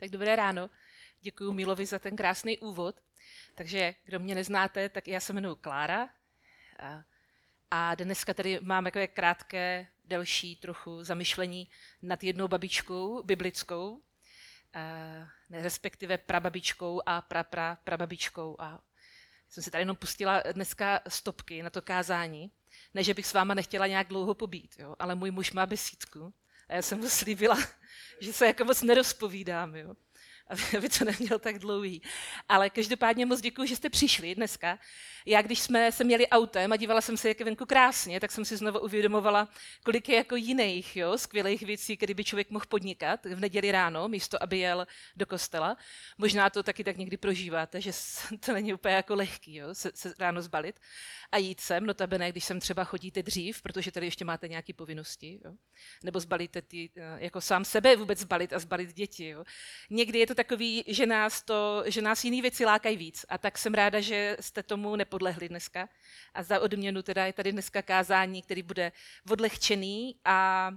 Tak dobré ráno, děkuji Milovi za ten krásný úvod. Takže kdo mě neznáte, tak já se jmenuji Klára a dneska tady mám takové krátké, delší trochu zamyšlení nad jednou babičkou biblickou, respektive prababičkou a prababičkou. A jsem si tady jenom pustila dneska stopky na to kázání. Ne, že bych s váma nechtěla nějak dlouho pobít, jo, ale můj muž má besídku a já jsem mu slíbila, že se jako moc nerozpovídám, jo, aby to neměl tak dlouhý. Ale každopádně moc děkuji, že jste přišli dneska. Já, když jsme se měli autem a dívala jsem se, jak je venku krásně, tak jsem si znovu uvědomovala, kolik je jako jiných, jo, skvělých věcí, které by člověk mohl podnikat v neděli ráno, místo aby jel do kostela. Možná to taky tak někdy prožíváte, že to není úplně jako lehký, jo, se ráno zbalit a jít sem, notabene, když sem třeba chodíte dřív, protože tady ještě máte nějaké povinnosti, jo. Nebo zbalíte ty, jako sám sebe vůbec zbalit a zbalit děti, jo. Někdy je to takový, že nás jiný věci lákají víc. A tak jsem ráda, že jste tomu nepodlehli dneska. A za odměnu teda je tady dneska kázání, který bude odlehčený a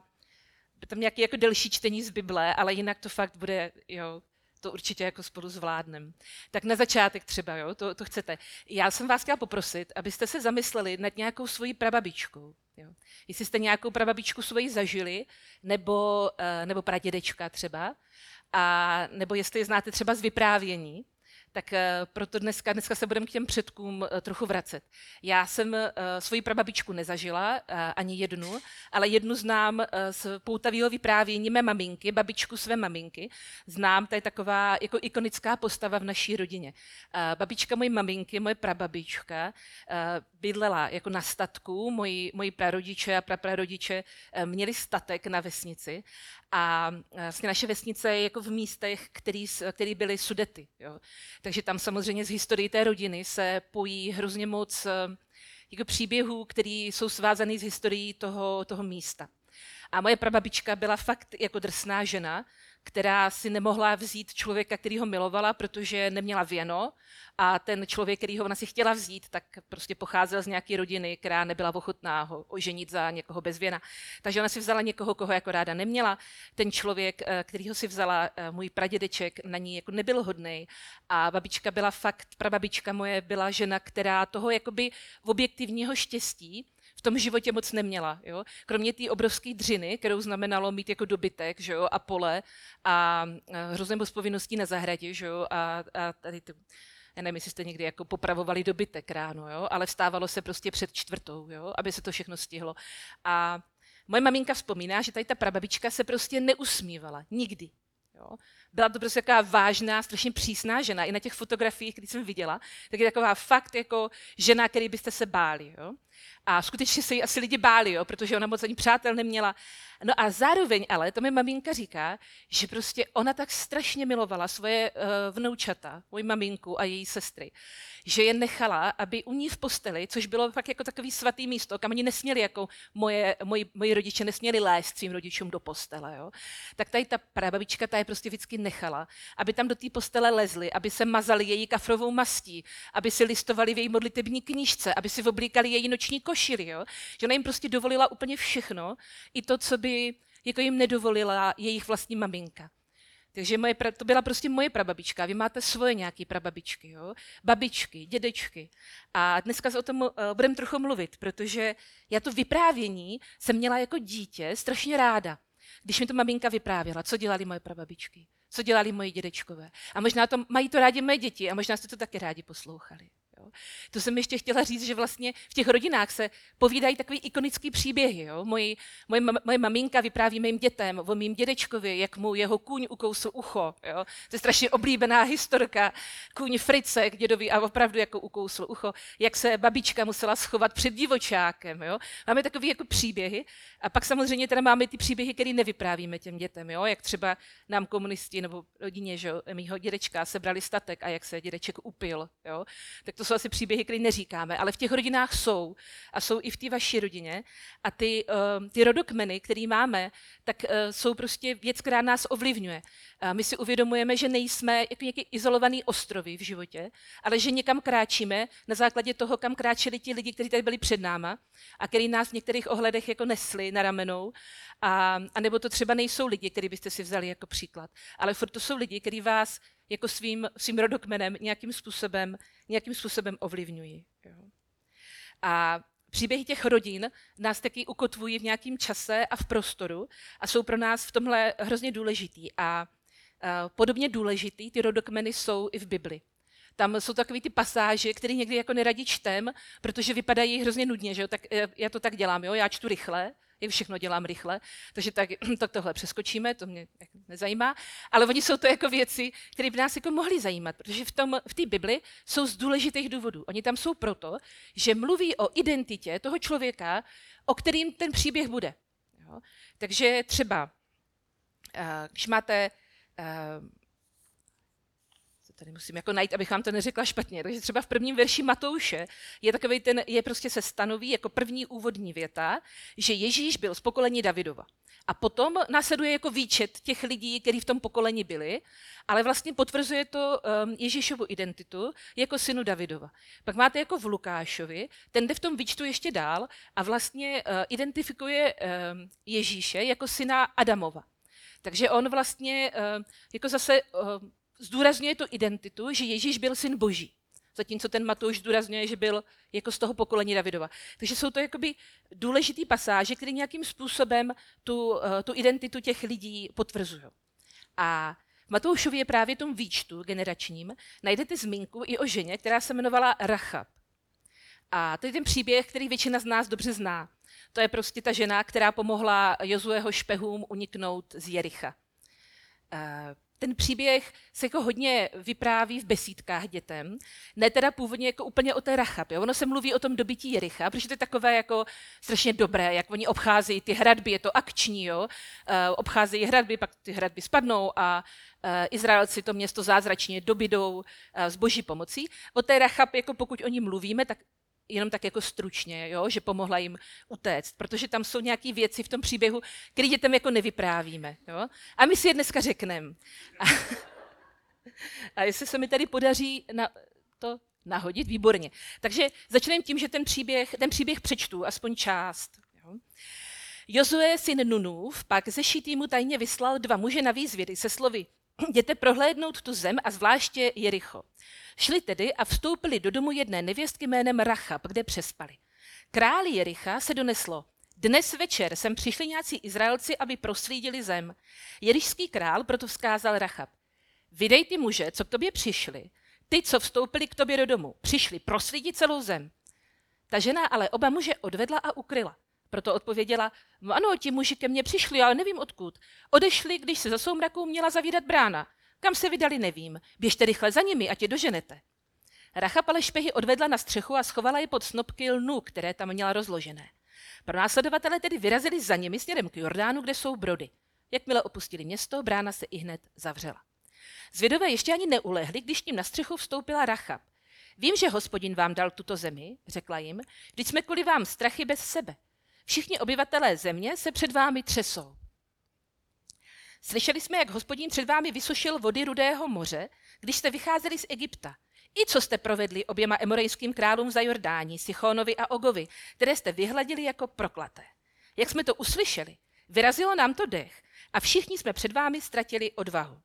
tam nějaké jako delší čtení z Bible, ale jinak to fakt bude, jo, to určitě jako spolu zvládnem. Tak na začátek třeba, jo, to chcete. Já jsem vás chtěla poprosit, abyste se zamysleli nad nějakou svojí prababičkou. Jo. Jestli jste nějakou prababičku svoji zažili, nebo pradědečka třeba, a nebo jestli je znáte třeba z vyprávění, tak proto dneska se budeme k těm předkům trochu vracet. Já jsem svoji prababičku nezažila, ani jednu, ale jednu znám z poutavého vyprávění mé maminky, babičku své maminky. Znám, to je taková jako ikonická postava v naší rodině. Babička mojí maminky, moje prababička, bydlela jako na statku. Moji prarodiče a praprarodiče měli statek na vesnici. A vlastně naše vesnice je jako v místech, které byly Sudety. Jo. Takže tam samozřejmě z historii té rodiny se pojí hrozně moc jako příběhů, které jsou svázané s historií toho místa. A moje prababička byla fakt jako drsná žena, která si nemohla vzít člověka, který ho milovala, protože neměla věno a ten člověk, který ho ona si chtěla vzít, tak prostě pocházel z nějaké rodiny, která nebyla ochotná ho oženit za někoho bez věna. Takže ona si vzala někoho, koho jako ráda neměla. Ten člověk, kterýho si vzala, můj pradědeček, na ní jako nebyl hodnej a babička byla fakt, prababička moje byla žena, která toho jakoby objektivního štěstí v tom životě moc neměla, jo? Kromě té obrovské dřiny, kterou znamenalo mít jako dobytek, že jo? A pole a hrozně moc povinností na zahradě, že jo? A tady to, já nevím, jestli jste někdy jako popravovali dobytek ráno, jo? Ale vstávalo se prostě před 4, jo? Aby se to všechno stihlo. A moje maminka vzpomíná, že tady ta prababička se prostě neusmívala, nikdy. Jo. Byla to prostě taková vážná, strašně přísná žena. I na těch fotografiích, které jsem viděla, tak je taková fakt jako žena, který byste se báli. Jo. A skutečně se jí asi lidi báli, jo, protože ona moc ani přátel neměla. No a zároveň ale, to mi maminka říká, že prostě ona tak strašně milovala svoje vnoučata, moji maminku a její sestry, že je nechala, aby u ní v posteli, což bylo fakt jako takový svatý místo, kam oni nesměli, jako moji rodiče nesměli lézt svým rodičům do postele, jo. Tak tady ta prababička, ta je prostě vždycky nechala, aby tam do té postele lezli, aby se mazali její kafrovou mastí, aby si listovali v její modlitební knížce, aby si oblíkali její noční košili, jo? Že ona jim prostě dovolila úplně všechno, i to, co by jako jim nedovolila jejich vlastní maminka. Takže to byla prostě moje prababička. Vy máte svoje nějaké prababičky, jo? Babičky, dědečky. A dneska se o tom budeme trochu mluvit, protože já to vyprávění jsem měla jako dítě strašně ráda. Když mi to maminka vyprávěla, co dělali moje prababičky, co dělali moji dědečkové. A možná to mají to rádi moje děti a možná jste to taky rádi poslouchali. Jo. To jsem ještě chtěla říct, že vlastně v těch rodinách se povídají takový ikonický příběhy. Jo. Moje maminka vypráví mým dětem o mým dědečkovi, jak mu jeho kůň ukousl ucho. Jo. To je strašně oblíbená historka. Kůň Fricek dědovi a opravdu jako ukousl ucho, jak se babička musela schovat před divočákem. Jo. Máme takový jako příběhy a pak samozřejmě teda máme ty příběhy, které nevyprávíme těm dětem. Jo. Jak třeba nám komunisti nebo rodině, že jo, mýho dědečka sebrali statek a jak se dědeček upil. Jo. Tak to jsou asi příběhy, které neříkáme, ale v těch rodinách jsou a jsou i v té vaší rodině. A ty rodokmeny, které máme, tak jsou prostě věc, která nás ovlivňuje. My si uvědomujeme, že nejsme jako nějaký izolovaný ostrovy v životě, ale že někam kráčíme na základě toho, kam kráčeli ti lidi, kteří tady byli před náma a který nás v některých ohledech jako nesli na ramenou. A nebo to třeba nejsou lidi, který byste si vzali jako příklad, ale furt to jsou lidi, kteří vás jako svým rodokmenem nějakým způsobem ovlivňují. Jo. A příběhy těch rodin nás taky ukotvují v nějakém čase a v prostoru a jsou pro nás v tomhle hrozně důležitý. A podobně důležitý ty rodokmeny jsou i v Bibli. Tam jsou takové ty pasáže, které někdy jako neradi čtem, protože vypadají hrozně nudně. Že jo? Tak, já to tak dělám, jo? Já čtu rychle, jak všechno dělám rychle, takže tak tohle přeskočíme, to mě nezajímá, ale oni jsou to jako věci, které by nás jako mohly zajímat, protože v té Bibli jsou z důležitých důvodů. Oni tam jsou proto, že mluví o identitě toho člověka, o kterým ten příběh bude. Jo? Takže třeba, když máte... Tady musím jako najít, abych vám to neřekla špatně. Takže třeba v prvním verši Matouše je takovej prostě se stanoví jako první úvodní věta, že Ježíš byl z pokolení Davidova. A potom následuje jako výčet těch lidí, kteří v tom pokolení byli, ale vlastně potvrzuje to Ježíšovu identitu jako synu Davidova. Pak máte jako v Lukášovi, ten jde v tom výčtu ještě dál a vlastně identifikuje Ježíše jako syna Adamova. Takže on vlastně jako zase... zdůrazňuje tu identitu, že Ježíš byl syn Boží, zatímco ten Matouš zdůrazňuje, že byl jako z toho pokolení Davidova. Takže jsou to jakoby důležitý pasáže, které nějakým způsobem tu identitu těch lidí potvrzují. A v Matoušově právě tom výčtu generačním najdete zmínku i o ženě, která se jmenovala Rachab. A to je ten příběh, který většina z nás dobře zná. To je prostě ta žena, která pomohla Jozuého špehům uniknout z Jericha. Ten příběh se jako hodně vypráví v besídkách dětem, ne teda původně jako úplně o té Rachab. Jo? Ono se mluví o tom dobytí Jericha, protože to je takové jako strašně dobré, jak oni obcházejí ty hradby, je to akční, jo? Obcházejí hradby, pak ty hradby spadnou a Izraelci to město zázračně dobydou s boží pomocí. O té Rachab, jako pokud o ní mluvíme, tak jenom tak jako stručně, jo? Že pomohla jim utéct, protože tam jsou nějaké věci v tom příběhu, které dětem jako nevyprávíme. Jo? A my si je dneska řekneme. A jestli se mi tady podaří to nahodit, výborně. Takže začneme tím, že ten příběh přečtu, aspoň část. Jo? Jozué, syn Nunův, pak ze Šitimu tajně vyslal 2 muže na výzvědy se slovy: Jděte prohlédnout tu zem a zvláště Jericho. Šli tedy a vstoupili do domu jedné nevěstky jménem Rachab, kde přespali. Králi Jericha se doneslo: Dnes večer sem přišli nějací Izraelci, aby proslídili zem. Jerišský král proto vzkázal Rachab: Vydej ty muže, co k tobě přišli, ty, co vstoupili k tobě do domu, přišli proslídit celou zem. Ta žena ale oba muže odvedla a ukryla. Proto odpověděla: Ano, ti muži ke mně přišli, ale nevím odkud. Odešli, když se za soumraku měla zavírat brána. Kam se vydali, nevím. Běžte rychle za nimi, ať je doženete. Rachab ale špehy odvedla na střechu a schovala je pod snopky lnu, které tam měla rozložené. Pronásledovatelé tedy vyrazili za nimi směrem k Jordánu, kde jsou brody. Jakmile opustili město, brána se ihned zavřela. Zvědové ještě ani neulehli, když tím na střechu vstoupila Rachab. Vím, že Hospodin vám dal tuto zemi, řekla jim, když jsme kvůli vám strachy bez sebe. Všichni obyvatelé země se před vámi třesou. Slyšeli jsme, jak Hospodin před vámi vysušil vody Rudého moře, když jste vycházeli z Egypta. I co jste provedli oběma emorejským králům v Zajordání, Sichonovi a Ogovi, které jste vyhladili jako proklaté. Jak jsme to uslyšeli, vyrazilo nám to dech a všichni jsme před vámi ztratili odvahu.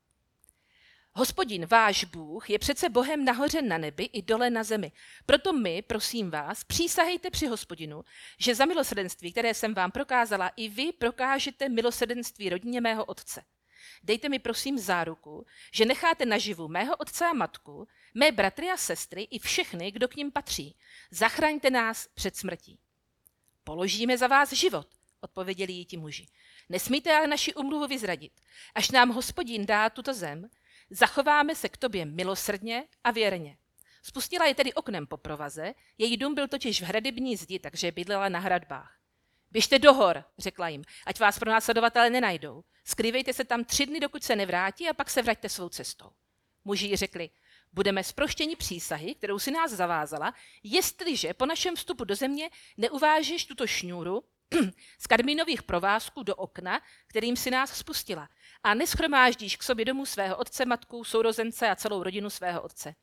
Hospodin, váš Bůh, je přece Bohem nahoře na nebi i dole na zemi. Proto my, prosím vás, přísahejte při Hospodinu, že za milosrdenství, které jsem vám prokázala, i vy prokážete milosrdenství rodině mého otce. Dejte mi prosím záruku, že necháte naživu mého otce a matku, mé bratry a sestry i všechny, kdo k nim patří. Zachraňte nás před smrtí. Položíme za vás život, odpověděli jí ti muži. Nesmíte ale naši umluvu vyzradit. Až nám Hospodin dá tuto zem, zachováme se k tobě milosrdně a věrně. Spustila je tedy oknem po provaze, její dům byl totiž v hradební zdi, takže bydlela na hradbách. Běžte do hor, řekla jim, ať vás pronásledovatelé nenajdou. Skrývejte se tam 3 dny, dokud se nevrátí, a pak se vraťte svou cestou. Muži jí řekli: budeme zproštěni přísahy, kterou si nás zavázala, jestliže po našem vstupu do země neuvážíš tuto šňůru z kadminových provázků do okna, kterým si nás spustila, a neschromáždíš k sobě domů svého otce, matku, sourozence a celou rodinu svého otce.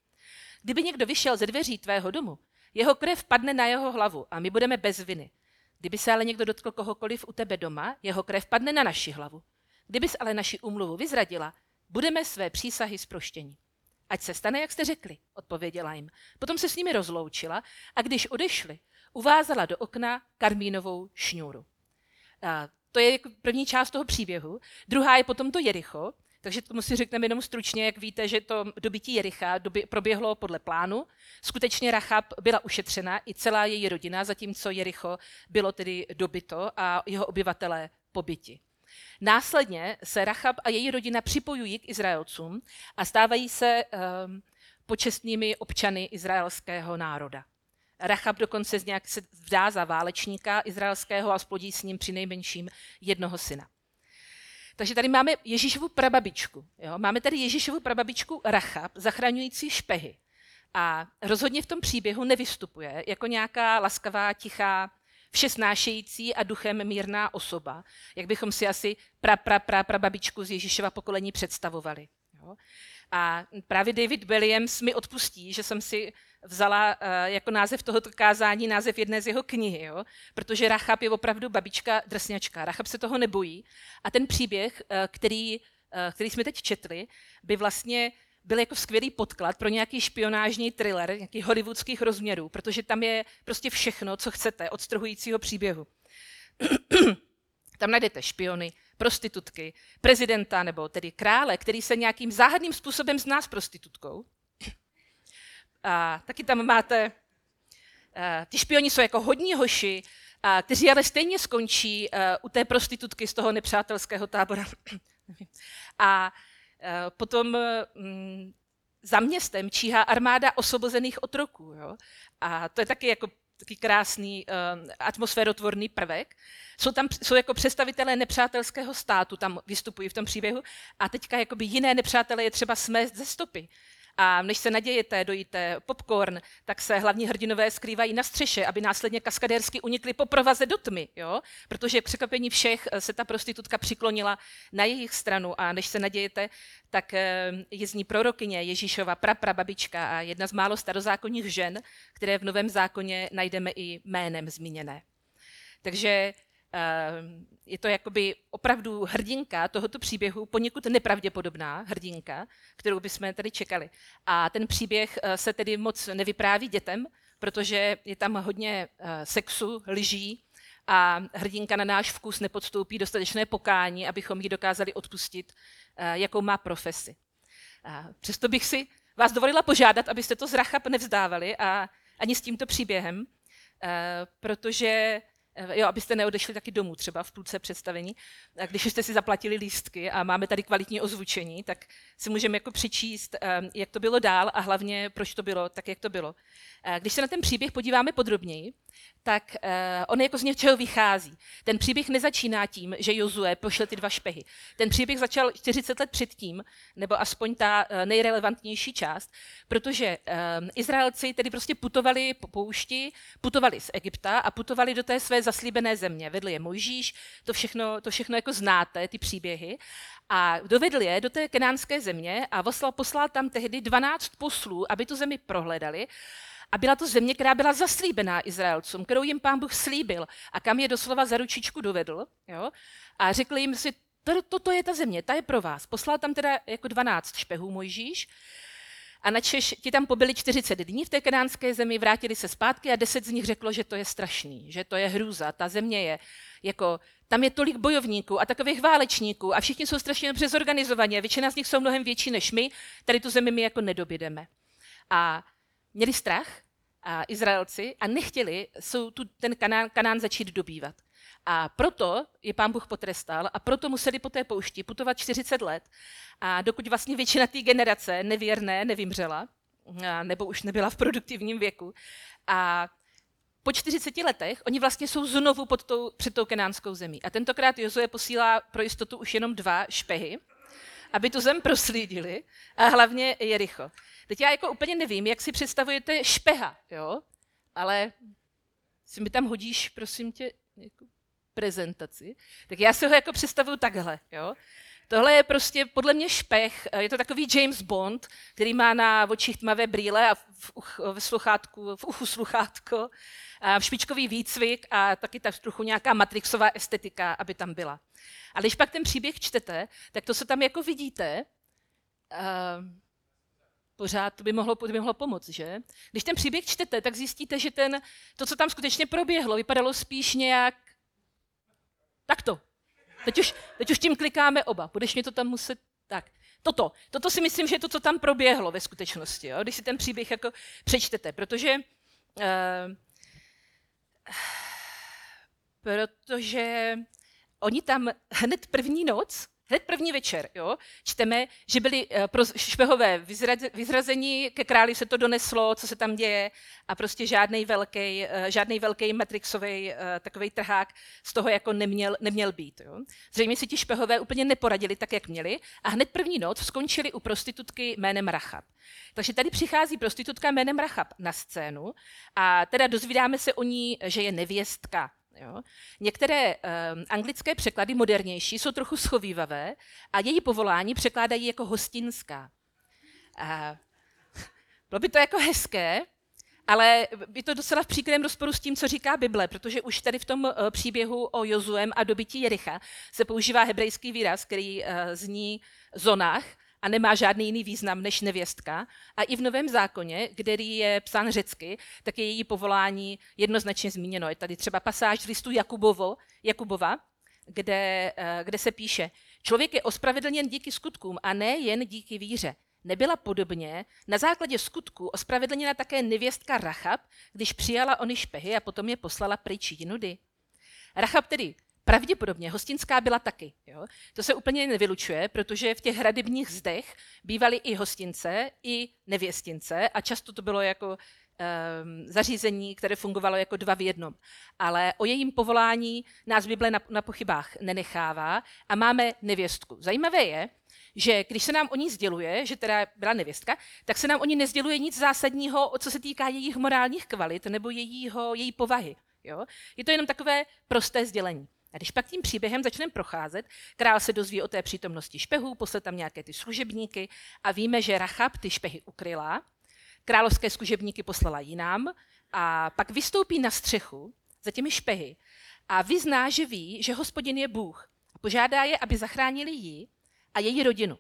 Kdyby někdo vyšel ze dveří tvého domu, jeho krev padne na jeho hlavu a my budeme bez viny. Kdyby se ale někdo dotkl kohokoliv u tebe doma, jeho krev padne na naši hlavu. Kdybys ale naši úmluvu vyzradila, budeme své přísahy zproštěni. Ať se stane, jak jste řekli, odpověděla jim. Potom se s nimi rozloučila a když odešli, uvázala do okna karmínovou šňůru. To je první část toho příběhu. Druhá je potom to Jericho, takže tomu si řekneme jenom stručně, jak víte, že to dobytí Jericha proběhlo podle plánu. Skutečně Rachab byla ušetřena i celá její rodina, zatímco Jericho bylo tedy dobyto a jeho obyvatelé pobyti. Následně se Rachab a její rodina připojují k Izraelcům a stávají se počestnými občany izraelského národa. Rachab dokonce se vzdá za válečníka izraelského a splodí s ním přinejmenším jednoho syna. Takže tady máme Ježíšovu prababičku. Jo? Máme tady Ježíšovu prababičku Rachab, zachraňující špehy. A rozhodně v tom příběhu nevystupuje jako nějaká laskavá, tichá, všesnášející a duchem mírná osoba, jak bychom si asi prababičku z Ježíšova pokolení představovali. Jo? A právě David Williams mi odpustí, že jsem si vzala jako název tohoto kázání název jedné z jeho knihy, jo? Protože Rachab je opravdu babička drsňačka. Rachab se toho nebojí a ten příběh, který jsme teď četli, by vlastně byl jako skvělý podklad pro nějaký špionážní thriller nějakých hollywoodských rozměrů, protože tam je prostě všechno, co chcete od strhujícího příběhu. Tam najdete špiony, prostitutky, prezidenta nebo tedy krále, který se nějakým záhadným způsobem zná s prostitutkou. A taky tam máte, ty špioni jsou jako hodní hoši, kteří ale stejně skončí u té prostitutky z toho nepřátelského tábora. A potom za městem číhá armáda osvobozených otroků. Jo? A to je taky jako taky krásný atmosférotvorný prvek. Jsou jako představitelé nepřátelského státu, tam vystupují v tom příběhu, a teďka jakoby jiné nepřátelé je třeba smést ze stopy. A než se nadějete, dojíte popcorn, tak se hlavní hrdinové skrývají na střeše, aby následně kaskadérsky unikli po provaze do tmy, jo? Protože k překvapení všech se ta prostitutka přiklonila na jejich stranu a než se nadějete, tak je z ní prorokyně Ježíšova praprababička a jedna z málo starozákonních žen, které v Novém zákoně najdeme i jménem zmíněné. Takže je to jakoby opravdu hrdinka tohoto příběhu, poněkud nepravděpodobná hrdinka, kterou bychom tady čekali. A ten příběh se tedy moc nevypráví dětem, protože je tam hodně sexu, lží a hrdinka na náš vkus nepodstoupí dostatečné pokání, abychom ji dokázali odpustit, jakou má profesi. Přesto bych si vás dovolila požádat, abyste to z Rachab nevzdávali a ani s tímto příběhem, protože abyste neodešli taky domů třeba v půlce představení. A když jste si zaplatili lístky a máme tady kvalitní ozvučení, tak si můžeme jako přečíst, jak to bylo dál a hlavně proč to bylo tak, jak to bylo. Když se na ten příběh podíváme podrobněji, tak on jako z něčeho vychází. Ten příběh nezačíná tím, že Jozué pošle ty dva špehy. Ten příběh začal 40 let předtím, nebo aspoň ta nejrelevantnější část, protože Izraelci tedy prostě putovali po poušti, putovali z Egypta a putovali do té své zaslíbené země. Vedl je Mojžíš, to všechno jako znáte, ty příběhy. A dovedl je do té kenánské země a poslal tam tehdy 12 poslů, aby tu zemi prohledali. A byla to země, která byla zaslíbená Izraelcům, kterou jim Pán Bůh slíbil a kam je doslova za ručičku dovedl. Jo? A řekl jim si, toto je ta země, ta je pro vás. Poslal tam teda jako 12 špehů Mojžíš a načež ti tam pobyli 40 dní v té kanánské zemi, vrátili se zpátky a 10 z nich řeklo, že to je strašný, že to je hrůza, ta země je jako... Tam je tolik bojovníků a takových válečníků a všichni jsou strašně dobře zorganizovaní. Většina z nich jsou mnohem větší než my, tady tu zemi my jako nedobydeme. A měli strach a Izraelci a nechtěli ten Kanán začít dobývat. A proto je Pán Bůh potrestal a proto museli po té poušti putovat 40 let. A dokud vlastně většina té generace nevěrné nevymřela, nebo už nebyla v produktivním věku. A po 40 letech oni vlastně jsou znovu před tou kenánskou zemí. A tentokrát Jozué posílá pro jistotu už jenom 2 špehy, aby tu zem proslídili a hlavně Jericho. Teď já jako úplně nevím, jak si představujete špeha, jo? Ale si mi tam hodíš, prosím tě, jako prezentaci, tak já si ho jako představuju takhle, jo? Tohle je prostě podle mě špech, je to takový James Bond, který má na očích tmavé brýle a v uchu sluchátko, a špičkový výcvik a taky tak trochu nějaká matrixová estetika, aby tam byla. A když pak ten příběh čtete, tak to, co tam jako vidíte, pořád by mohlo pomoct, že? Když ten příběh čtete, tak zjistíte, že to, co tam skutečně proběhlo, vypadalo spíš nějak takto. Teď už tím klikáme oba, budeš mě to tam muset, tak, toto si myslím, že je to, co tam proběhlo ve skutečnosti, jo? Když si ten příběh jako přečtete, protože oni tam hned první noc, hned první večer, jo, čteme, že byli špehové vyzrazení, ke králi se to doneslo, co se tam děje a prostě žádnej velký matrixový takovej trhák z toho jako neměl být. Jo. Zřejmě si ti špehové úplně neporadili tak, jak měli a hned první noc skončili u prostitutky jménem Rachab. Takže tady přichází prostitutka jménem Rachab na scénu a teda dozvídáme se o ní, že je nevěstka. Jo. Některé anglické překlady, modernější, jsou trochu schovývavé a její povolání překládají jako hostinská. Bylo by to jako hezké, ale je to docela v příkrém rozporu s tím, co říká Bible, protože už tady v tom příběhu o Jozuem a dobytí Jericha se používá hebrejský výraz, který zní zonach a nemá žádný jiný význam než nevěstka. A i v Novém zákoně, který je psán řecky, tak je její povolání jednoznačně zmíněno. Je tady třeba pasáž z listu Jakubova, kde se píše, člověk je ospravedlněn díky skutkům a ne jen díky víře. Nebyla podobně na základě skutků ospravedlněna také nevěstka Rachab, když přijala ony špehy a potom je poslala pryč jinudy. Rachab tedy pravděpodobně hostinská byla taky. Jo? To se úplně nevylučuje, protože v těch hradebních zdech bývaly i hostince, i nevěstince a často to bylo jako zařízení, které fungovalo jako dva v jednom. Ale o jejím povolání nás Bible na pochybách nenechává a máme nevěstku. Zajímavé je, že když se nám o ní sděluje, že teda byla nevěstka, tak se nám o ní nezděluje nic zásadního, co se týká jejich morálních kvalit nebo její povahy. Jo? Je to jenom takové prosté sdělení. A když pak tím příběhem začneme procházet, král se dozví o té přítomnosti špehů, posle tam nějaké ty služebníky a víme, že Rachab ty špehy ukryla, královské služebníky poslala jinam a pak vystoupí na střechu za těmi špehy a vyzná, že ví, že Hospodin je Bůh a požádá je, aby zachránili ji a její rodinu.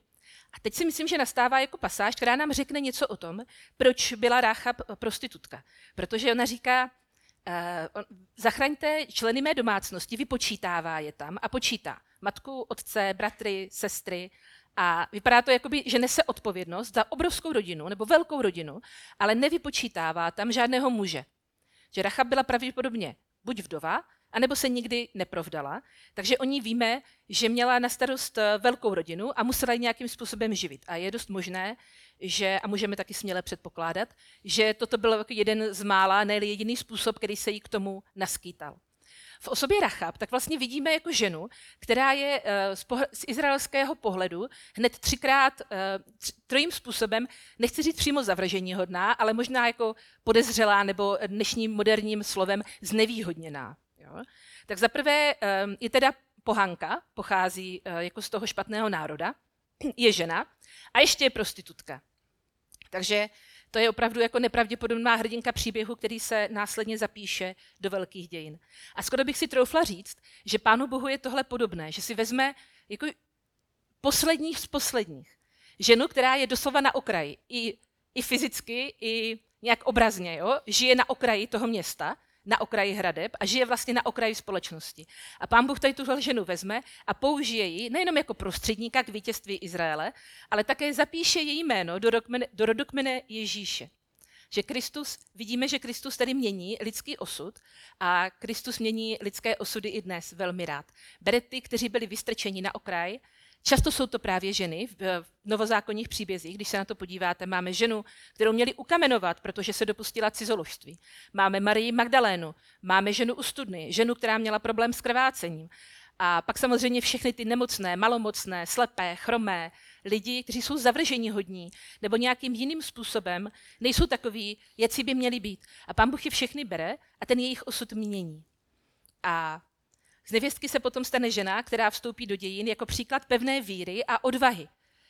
A teď si myslím, že nastává jako pasáž, která nám řekne něco o tom, proč byla Rachab prostitutka. Protože ona říká, zachraňte členy mé domácnosti, vypočítává je tam a počítá matku, otce, bratry, sestry a vypadá to, jakoby, že nese odpovědnost za obrovskou rodinu nebo velkou rodinu, ale nevypočítává tam žádného muže. Že Rachab byla pravděpodobně buď vdova, anebo se nikdy neprovdala, takže o ní víme, že měla na starost velkou rodinu a musela ji nějakým způsobem živit. A je dost možné, že, a můžeme taky směle předpokládat, že toto byl jako jeden z mála, ne-li jediný způsob, který se jí k tomu naskýtal. V osobě Rachab tak vlastně vidíme jako ženu, která je z izraelského pohledu hned trojím způsobem, nechci říct přímo zavražděníhodná, ale možná jako podezřelá nebo dnešním moderním slovem znevýhodněná. Jo? Tak zaprvé je teda pohanka, pochází jako z toho špatného národa, je žena a ještě je prostitutka. Takže to je opravdu jako nepravděpodobná hrdinka příběhu, který se následně zapíše do velkých dějin. A skoro bych si troufla říct, že Pánu Bohu je tohle podobné, že si vezme jako posledních z posledních. Ženu, která je doslova na okraji, i fyzicky, i nějak obrazně, jo? Žije na okraji toho města, na okraji hradeb a žije vlastně na okraji společnosti. A Pán Bůh tady tuhle ženu vezme a použije ji nejenom jako prostředníka k vítězství Izraele, ale také zapíše její jméno do rodokmene Ježíše. Že vidíme, že Kristus tady mění lidský osud a Kristus mění lidské osudy i dnes velmi rád. Bere ty, kteří byli vystrčeni na okraj. Často jsou to právě ženy v novozákonních příbězích, když se na to podíváte. Máme ženu, kterou měli ukamenovat, protože se dopustila cizoložství. Máme Marii Magdalénu, máme ženu u studny, ženu, která měla problém s krvácením. A pak samozřejmě všechny ty nemocné, malomocné, slepé, chromé, lidi, kteří jsou zavrženíhodní nebo nějakým jiným způsobem nejsou takoví, jací by měli být. A Pán Bůh je všechny bere a ten jejich osud mění. A z nevěstky se potom stane žena, která vstoupí do dějin jako příklad pevné víry a odvahy.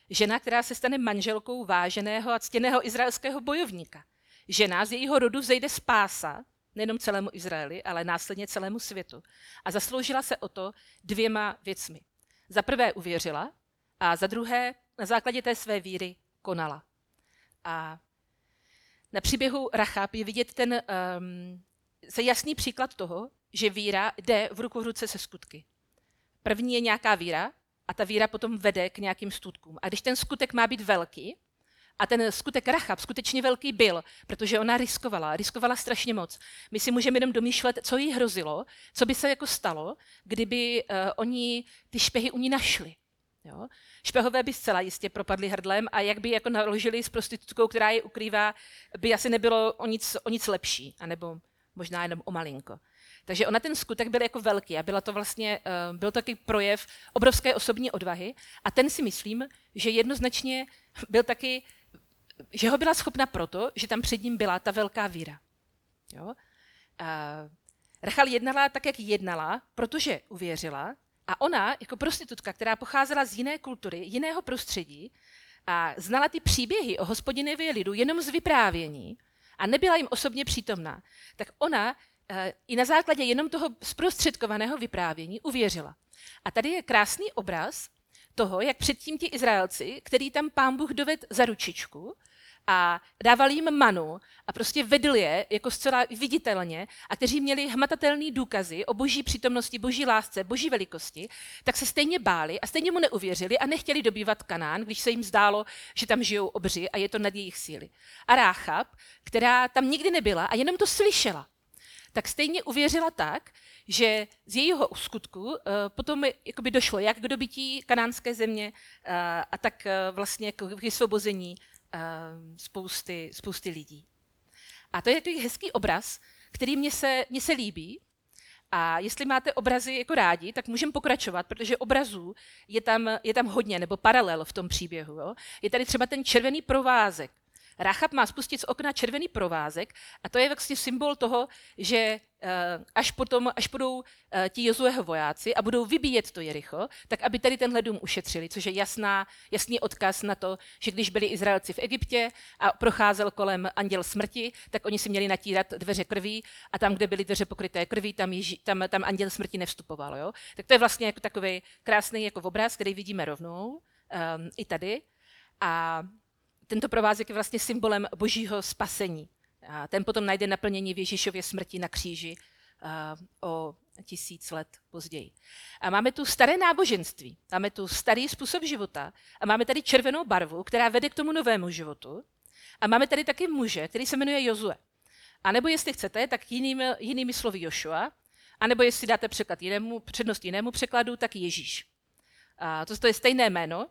Žena, která se stane manželkou váženého a ctěného izraelského bojovníka. Žena, z jejího rodu vzejde spása, nejenom celému Izraeli, ale následně celému světu. A zasloužila se o to dvěma věcmi. Za prvé uvěřila a za druhé na základě té své víry konala. A na příběhu Rachab je vidět ten jasný příklad toho, že víra jde v ruku v ruce se skutky. První je nějaká víra a ta víra potom vede k nějakým skutkům. A když ten skutek má být velký, a ten skutek Rachab skutečně velký byl, protože ona riskovala strašně moc. My si můžeme jenom domýšlet, co jí hrozilo, co by se jako stalo, kdyby oni ty špehy u ní našli. Jo? Špehové by zcela jistě propadli hrdlem a jak by jako naložili s prostitutkou, která je ukrývá, by asi nebylo o nic lepší, anebo možná jenom o malinko. Takže ona ten skutek byl jako velký a byl to taky projev obrovské osobní odvahy a ten si myslím, že jednoznačně byl taky, že ho byla schopna proto, že tam před ním byla ta velká víra. Jo? Rachal jednala tak, jak jednala, protože uvěřila a ona jako prostitutka, která pocházela z jiné kultury, jiného prostředí a znala ty příběhy o Hospodinově lidu jenom z vyprávění a nebyla jim osobně přítomná, tak ona i na základě jenom toho zprostředkovaného vyprávění uvěřila. A tady je krásný obraz toho, jak předtím ti Izraelci, který tam Pán Bůh doved za ručičku a dával jim manu a prostě vedl je jako zcela viditelně a kteří měli hmatatelné důkazy o boží přítomnosti, boží lásce, boží velikosti, tak se stejně báli a stejně mu neuvěřili a nechtěli dobývat Kanán, když se jim zdálo, že tam žijou obři a je to nad jejich síly. A Ráchab, která tam nikdy nebyla a jenom to slyšela, tak stejně uvěřila tak, že z jejího skutku potom jakoby došlo jak k dobytí kanánské země a tak vlastně k vysvobození spousty lidí. A to je takový hezký obraz, který mně se líbí. A jestli máte obrazy jako rádi, tak můžeme pokračovat, protože obrazů je tam hodně, nebo paralel v tom příběhu. Jo? Je tady třeba ten červený provázek. Rachab má spustit z okna červený provázek a to je vlastně symbol toho, že až budou ti Jozueho vojáci a budou vybíjet to Jericho, tak aby tady tenhle dům ušetřili, což je jasný odkaz na to, že když byli Izraelci v Egyptě a procházel kolem anděl smrti, tak oni si měli natírat dveře krví a tam, kde byly dveře pokryté krví, tam anděl smrti nevstupoval. Jo? Tak to je vlastně jako takový krásný jako obraz, který vidíme rovnou i tady. A tento provázek je vlastně symbolem božího spasení. A ten potom najde naplnění v Ježíšově smrti na kříži o 1000 let později. A máme tu staré náboženství, máme tu starý způsob života a máme tady červenou barvu, která vede k tomu novému životu. A máme tady taky muže, který se jmenuje Jozué. A nebo jestli chcete, tak jinými slovy Jošua, a nebo jestli dáte přednost jinému překladu, tak Ježíš. A to je stejné jméno,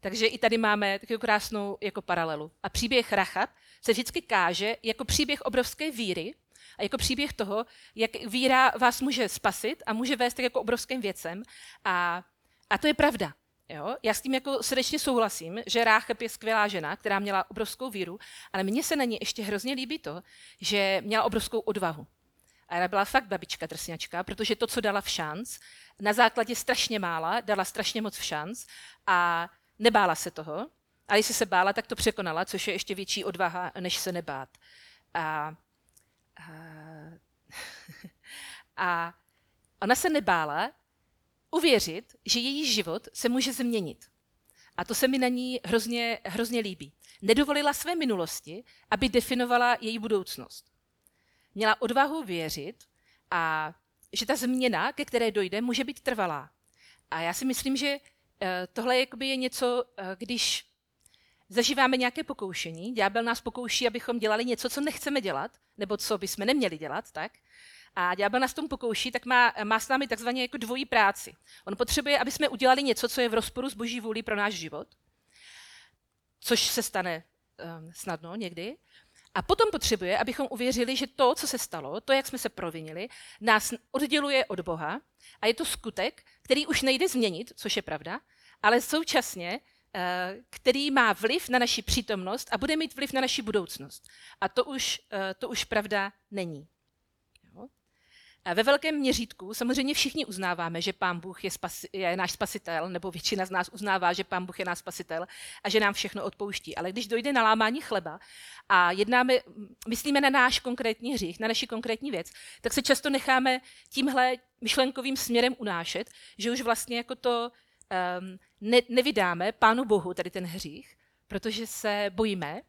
takže i tady máme takovou krásnou jako paralelu. A příběh Rachab se vždycky káže jako příběh obrovské víry a jako příběh toho, jak víra vás může spasit a může vést tak jako obrovským věcem. A to je pravda. Jo? Já s tím jako srdečně souhlasím, že Rachab je skvělá žena, která měla obrovskou víru, ale mně se na ní ještě hrozně líbí to, že měla obrovskou odvahu. A ona byla fakt babička drsňačka, protože to, co dala v šanc, na základě strašně mála, dala strašně moc v šanc a nebála se toho, a jestli se bála, tak to překonala, což je ještě větší odvaha, než se nebát. A ona se nebála uvěřit, že její život se může změnit. A to se mi na ní hrozně líbí. Nedovolila své minulosti, aby definovala její budoucnost. Měla odvahu věřit, a že ta změna, ke které dojde, může být trvalá. A já si myslím, že tohle je něco, když zažíváme nějaké pokoušení, ďábel nás pokouší, abychom dělali něco, co nechceme dělat, nebo co bychom neměli dělat, tak? A ďábel nás tomu pokouší, tak má s námi takzvaně jako dvojí práci. On potřebuje, aby jsme udělali něco, co je v rozporu s boží vůlí pro náš život, což se stane snadno někdy. A potom potřebuje, abychom uvěřili, že to, co se stalo, to, jak jsme se provinili, nás odděluje od Boha a je to skutek, který už nejde změnit, což je pravda, ale současně který má vliv na naši přítomnost a bude mít vliv na naši budoucnost. A to už pravda není. A ve velkém měřítku samozřejmě všichni uznáváme, že Pán Bůh je náš spasitel, nebo většina z nás uznává, že Pán Bůh je náš spasitel a že nám všechno odpouští. Ale když dojde na lámání chleba a myslíme na náš konkrétní hřích, na naši konkrétní věc, tak se často necháme tímhle myšlenkovým směrem unášet, že už vlastně jako to nevydáme Pánu Bohu, tady ten hřích, protože se bojíme,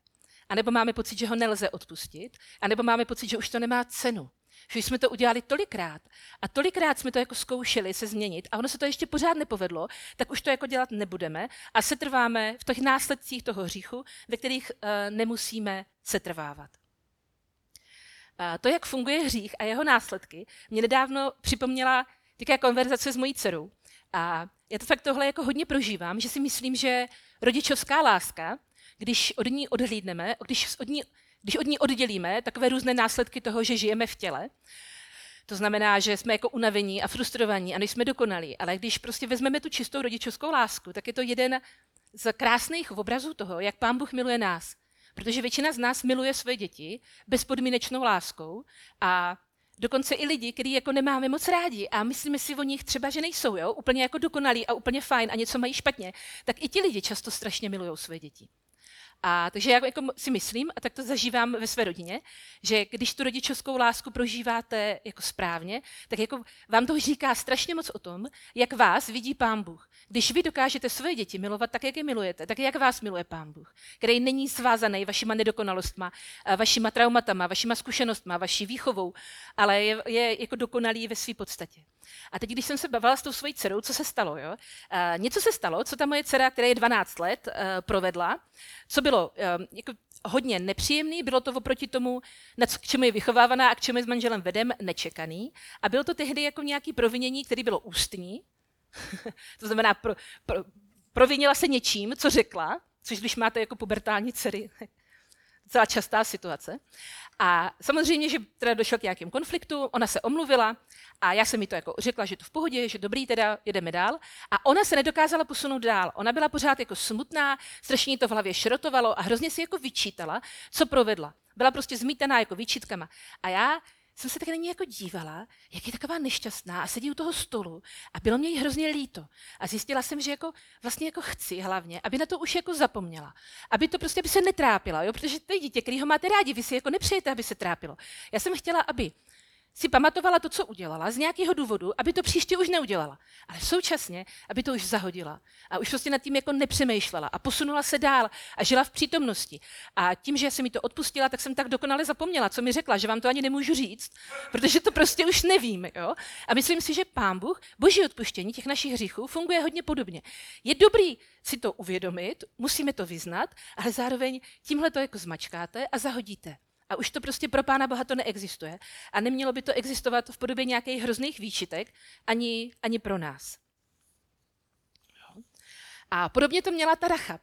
anebo máme pocit, že ho nelze odpustit, anebo máme pocit, že už to nemá cenu. Že jsme to udělali tolikrát a tolikrát jsme to jako zkoušeli se změnit a ono se to ještě pořád nepovedlo, tak už to jako dělat nebudeme a setrváme v těch následcích toho hříchu, ve kterých nemusíme setrvávat. To, jak funguje hřích a jeho následky, mě nedávno připomněla taková konverzace s mojí dcerou. A já to fakt tohle jako hodně prožívám, že si myslím, že rodičovská láska, když od ní odhlídneme, když od ní oddělíme takové různé následky toho, že žijeme v těle, to znamená, že jsme jako unavení a frustrovaní a nejsme dokonalí, ale když prostě vezmeme tu čistou rodičovskou lásku, tak je to jeden z krásných obrazů toho, jak Pán Bůh miluje nás. Protože většina z nás miluje své děti bezpodmínečnou láskou a dokonce i lidi, který jako nemáme moc rádi a myslíme si o nich třeba, že nejsou úplně jako dokonalí a úplně fajn a něco mají špatně, tak i ti lidi často strašně milují své děti. A takže já jako si myslím, a tak to zažívám ve své rodině, že když tu rodičovskou lásku prožíváte jako správně, tak jako vám to říká strašně moc o tom, jak vás vidí Pán Bůh. Když vy dokážete své děti milovat tak, jak je milujete, tak jak vás miluje Pán Bůh, který není svázaný vašima nedokonalostma, vašima traumatama, vašima zkušenostma, vaší výchovou, ale je jako dokonalý ve své podstatě. A teď, když jsem se bavila s tou svojí dcerou, co se stalo? Něco se stalo, co ta moje dcera, která je 12 let, provedla, co bylo jako hodně nepříjemný, bylo to oproti tomu, k čemu je vychovávaná a k čemu je s manželem vedem, nečekaný. A bylo to tehdy jako nějaké provinění, které bylo ústní, to znamená provinila se něčím, co řekla, což když máte jako pubertální dcery, celá častá situace. A samozřejmě, že teda došlo k nějakým konfliktu, ona se omluvila a já jsem jí to jako řekla, že to v pohodě, že dobrý, teda jedeme dál. A ona se nedokázala posunout dál. Ona byla pořád jako smutná, strašně to v hlavě šrotovalo a hrozně si jako vyčítala, co provedla. Byla prostě zmítaná jako výčitkama. A já jsem se taky na ní jako dívala, jak je taková nešťastná a sedí u toho stolu a bylo mě jí hrozně líto. A zjistila jsem, že jako vlastně jako chci hlavně, aby na to už jako zapomněla. Aby to prostě aby se netrápila, protože to dítě, který ho máte rádi, vy si jako nepřejete, aby se trápilo. Já jsem chtěla, aby si pamatovala to, co udělala, z nějakého důvodu, aby to příště už neudělala, ale současně, aby to už zahodila a už prostě nad tím jako nepřemýšlela a posunula se dál a žila v přítomnosti. A tím, že jsem jí to odpustila, tak jsem tak dokonale zapomněla, co mi řekla, že vám to ani nemůžu říct, protože to prostě už nevím. A myslím si, že Pán Bůh, boží odpuštění těch našich hříchů funguje hodně podobně. Je dobrý si to uvědomit, musíme to vyznat, ale zároveň tímhle to jako zmačkáte a zahodíte. A už to prostě pro Pána Boha to neexistuje. A nemělo by to existovat v podobě nějakých hrozných výčitek ani pro nás. A podobně to měla ta Rachab.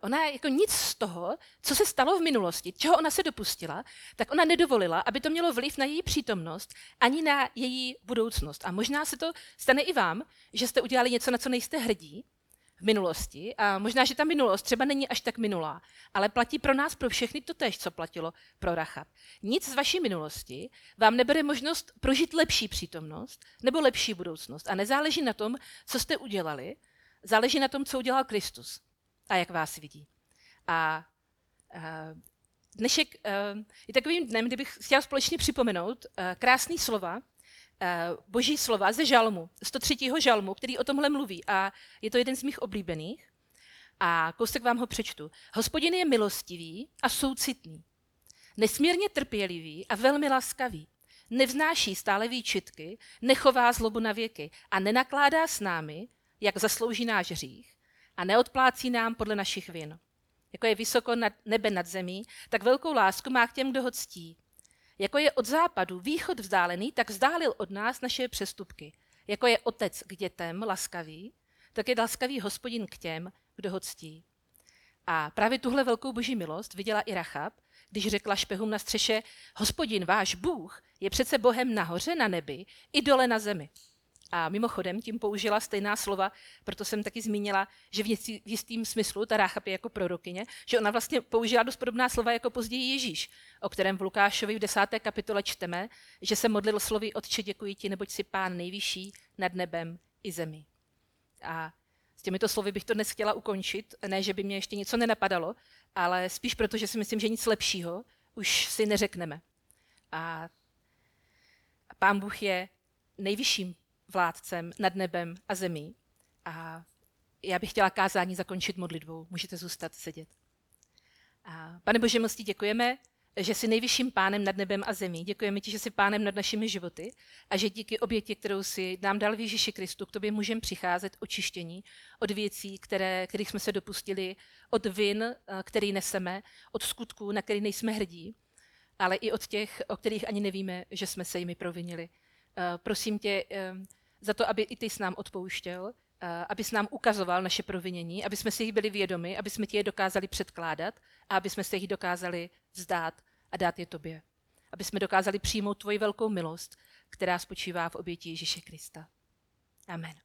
Ona jako nic z toho, co se stalo v minulosti, čeho ona se dopustila, tak ona nedovolila, aby to mělo vliv na její přítomnost ani na její budoucnost. A možná se to stane i vám, že jste udělali něco, na co nejste hrdí, v minulosti a možná, že ta minulost třeba není až tak minulá, ale platí pro nás, pro všechny to též, co platilo pro Rachab. Nic z vaší minulosti vám nebere možnost prožít lepší přítomnost nebo lepší budoucnost a nezáleží na tom, co jste udělali, záleží na tom, co udělal Kristus a jak vás vidí. A dnešek je takovým dnem, kdybych chtěla společně připomenout krásný slova, boží slova ze Žalmu, 103. Žalmu, který o tomhle mluví a je to jeden z mých oblíbených. A kousek vám ho přečtu. Hospodin je milostivý a soucitný, nesmírně trpělivý a velmi laskavý. Nevznáší stále výčitky, nechová zlobu na věky a nenakládá s námi, jak zaslouží náš hřích a neodplácí nám podle našich vin. Jako je vysoko nad nebe nad zemí, tak velkou lásku má k těm, kdo ho ctí. Jako je od západu východ vzdálený, tak vzdálil od nás naše přestupky. Jako je otec k dětem laskavý, tak je laskavý Hospodin k těm, kdo ho ctí. A právě tuhle velkou boží milost viděla i Rachab, když řekla špehům na střeše, Hospodin, váš Bůh, je přece Bohem nahoře na nebi i dole na zemi. A mimochodem tím použila stejná slova, proto jsem taky zmínila, že v jistým smyslu ta Ráchab je jako prorokyně, že ona vlastně použila dost podobná slova jako později Ježíš, o kterém v Lukášovi v 10. kapitole čteme, že se modlil slovy: Otče, děkuji ti, neboť jsi Pán nejvyšší nad nebem i zemí. A s těmito slovy bych to dnes chtěla ukončit, ne, že by mě ještě něco nenapadalo, ale spíš proto, že si myslím, že nic lepšího už si neřekneme. A Pán Bůh je nejvyšším vládcem nad nebem a zemí. A já bych chtěla kázání zakončit modlitbou. Můžete zůstat sedět. A Pane Bože, moc ti děkujeme, že jsi nejvyšším pánem nad nebem a zemí. Děkujeme ti, že jsi pánem nad našimi životy a že díky oběti, kterou jsi nám dal v Ježíši Kristu, k tobě můžeme přicházet očištění od věcí, kterých jsme se dopustili, od vin, který neseme, od skutků, na který nejsme hrdí, ale i od těch, o kterých ani nevíme, že jsme se jimi provinili. Prosím tě za to, aby i ty jsi nám odpouštěl, aby jsi nám ukazoval naše provinění, aby jsme si jich byli vědomi, aby jsme ti je dokázali předkládat a aby jsme se jich dokázali vzdát a dát je tobě. Aby jsme dokázali přijmout tvoji velkou milost, která spočívá v oběti Ježíše Krista. Amen.